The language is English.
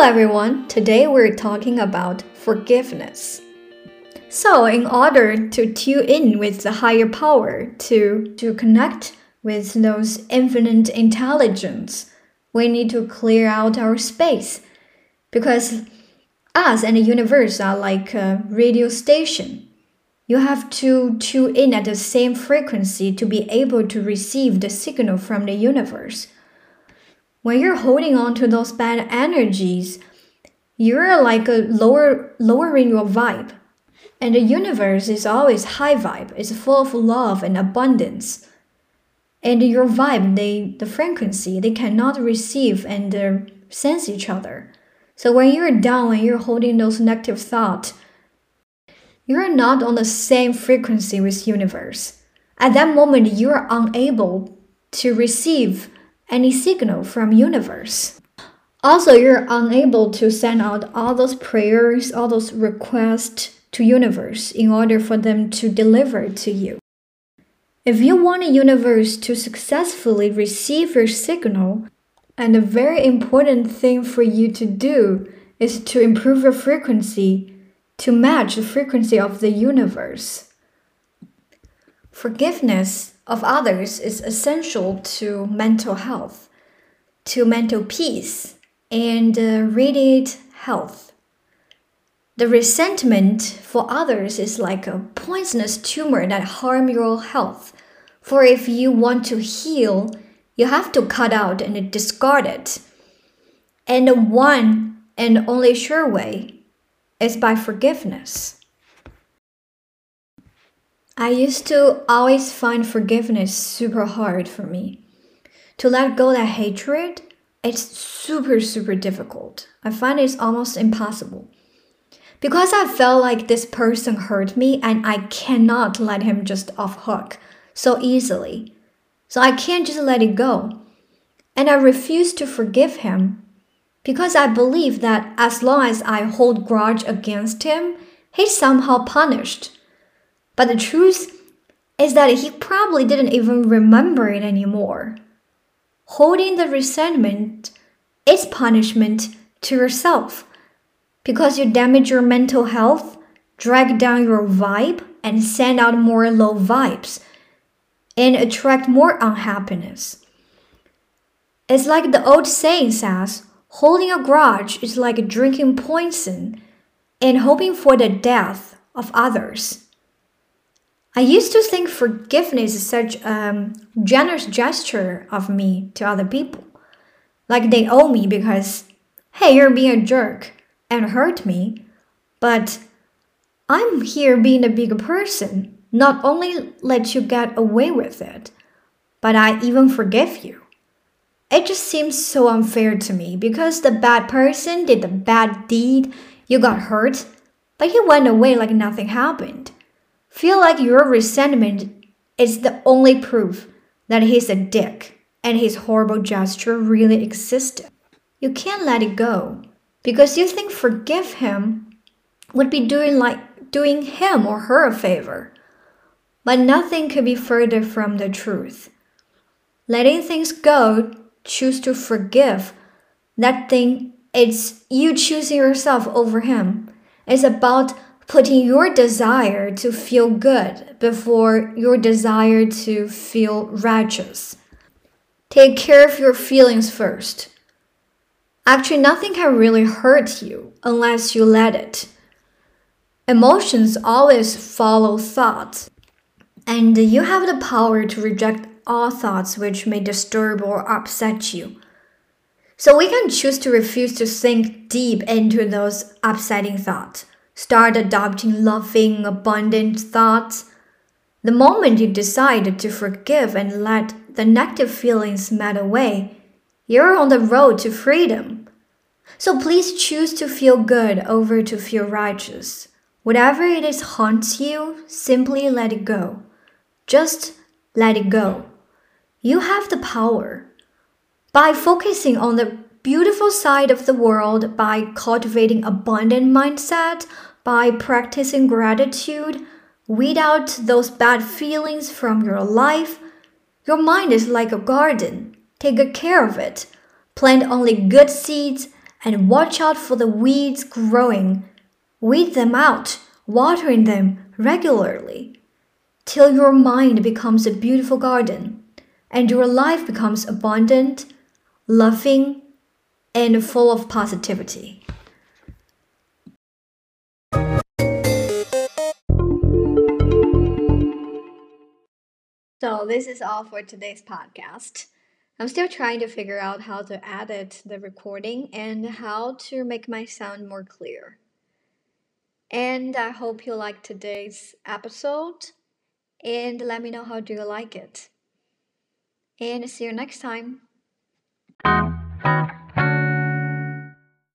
Hello everyone, today we're talking about forgiveness. So in order to tune in with the higher power, to connect with those infinite intelligence, we need to clear out our space, because us and the universe are like a radio station. You have to tune in at the same frequency to be able to receive the signal from the universe. When you're holding on to those bad energies, you're like lowering your vibe. And the universe is always high vibe. It's full of love and abundance. And your vibe, the frequency, they cannot receive and sense each other. So when you're down and you're holding those negative thoughts, you're not on the same frequency with universe. At that moment, you're unable to receive any signal from universe. Also, you're unable to send out all those prayers, all those requests to universe in order for them to deliver to you. If you want the universe to successfully receive your signal, and a very important thing for you to do is to improve your frequency to match the frequency of the universe. Forgiveness of others is essential to mental health, to mental peace, and radiate health. The resentment for others is like a poisonous tumor that harms your health. For if you want to heal, you have to cut out and discard it. And the one and only sure way is by forgiveness. I used to always find forgiveness super hard for me. To let go that hatred, it's super difficult. I find it's almost impossible. Because I felt like this person hurt me and I cannot let him just off hook so easily. So I can't just let it go. And I refuse to forgive him because I believe that as long as I hold grudge against him, he's somehow punished. But the truth is that he probably didn't even remember it anymore. Holding the resentment is punishment to yourself, because you damage your mental health, drag down your vibe, and send out more low vibes, and attract more unhappiness. It's like the old saying says, holding a grudge is like drinking poison and hoping for the death of others. I used to think forgiveness is such a generous gesture of me to other people. Like they owe me because, hey, you're being a jerk and hurt me, but I'm here being a bigger person, not only let you get away with it, but I even forgive you. It just seems so unfair to me because the bad person did the bad deed, you got hurt, but you went away like nothing happened. Feel like your resentment is the only proof that he's a dick and his horrible gesture really existed. You can't let it go because you think forgive him would be doing him or her a favor. But nothing could be further from the truth. Letting things go, choose to forgive, that thing, it's you choosing yourself over him. It's about putting your desire to feel good before your desire to feel righteous. Take care of your feelings first. Actually, nothing can really hurt you unless you let it. Emotions always follow thoughts, and you have the power to reject all thoughts which may disturb or upset you. So we can choose to refuse to sink deep into those upsetting thoughts. Start adopting loving, abundant thoughts. The moment you decide to forgive and let the negative feelings melt away, you're on the road to freedom. So please choose to feel good over to feel righteous. Whatever it is haunts you, simply let it go. Just let it go. You have the power. By focusing on the beautiful side of the world, by cultivating abundant mindset, by practicing gratitude, weed out those bad feelings from your life. Your mind is like a garden. Take good care of it. Plant only good seeds and watch out for the weeds growing. Weed them out, watering them regularly, till your mind becomes a beautiful garden, and your life becomes abundant, loving, and full of positivity. So this is all for today's podcast. I'm still trying to figure out how to edit the recording and how to make my sound more clear. And I hope you liked today's episode. And let me know how do you like it. And see you next time.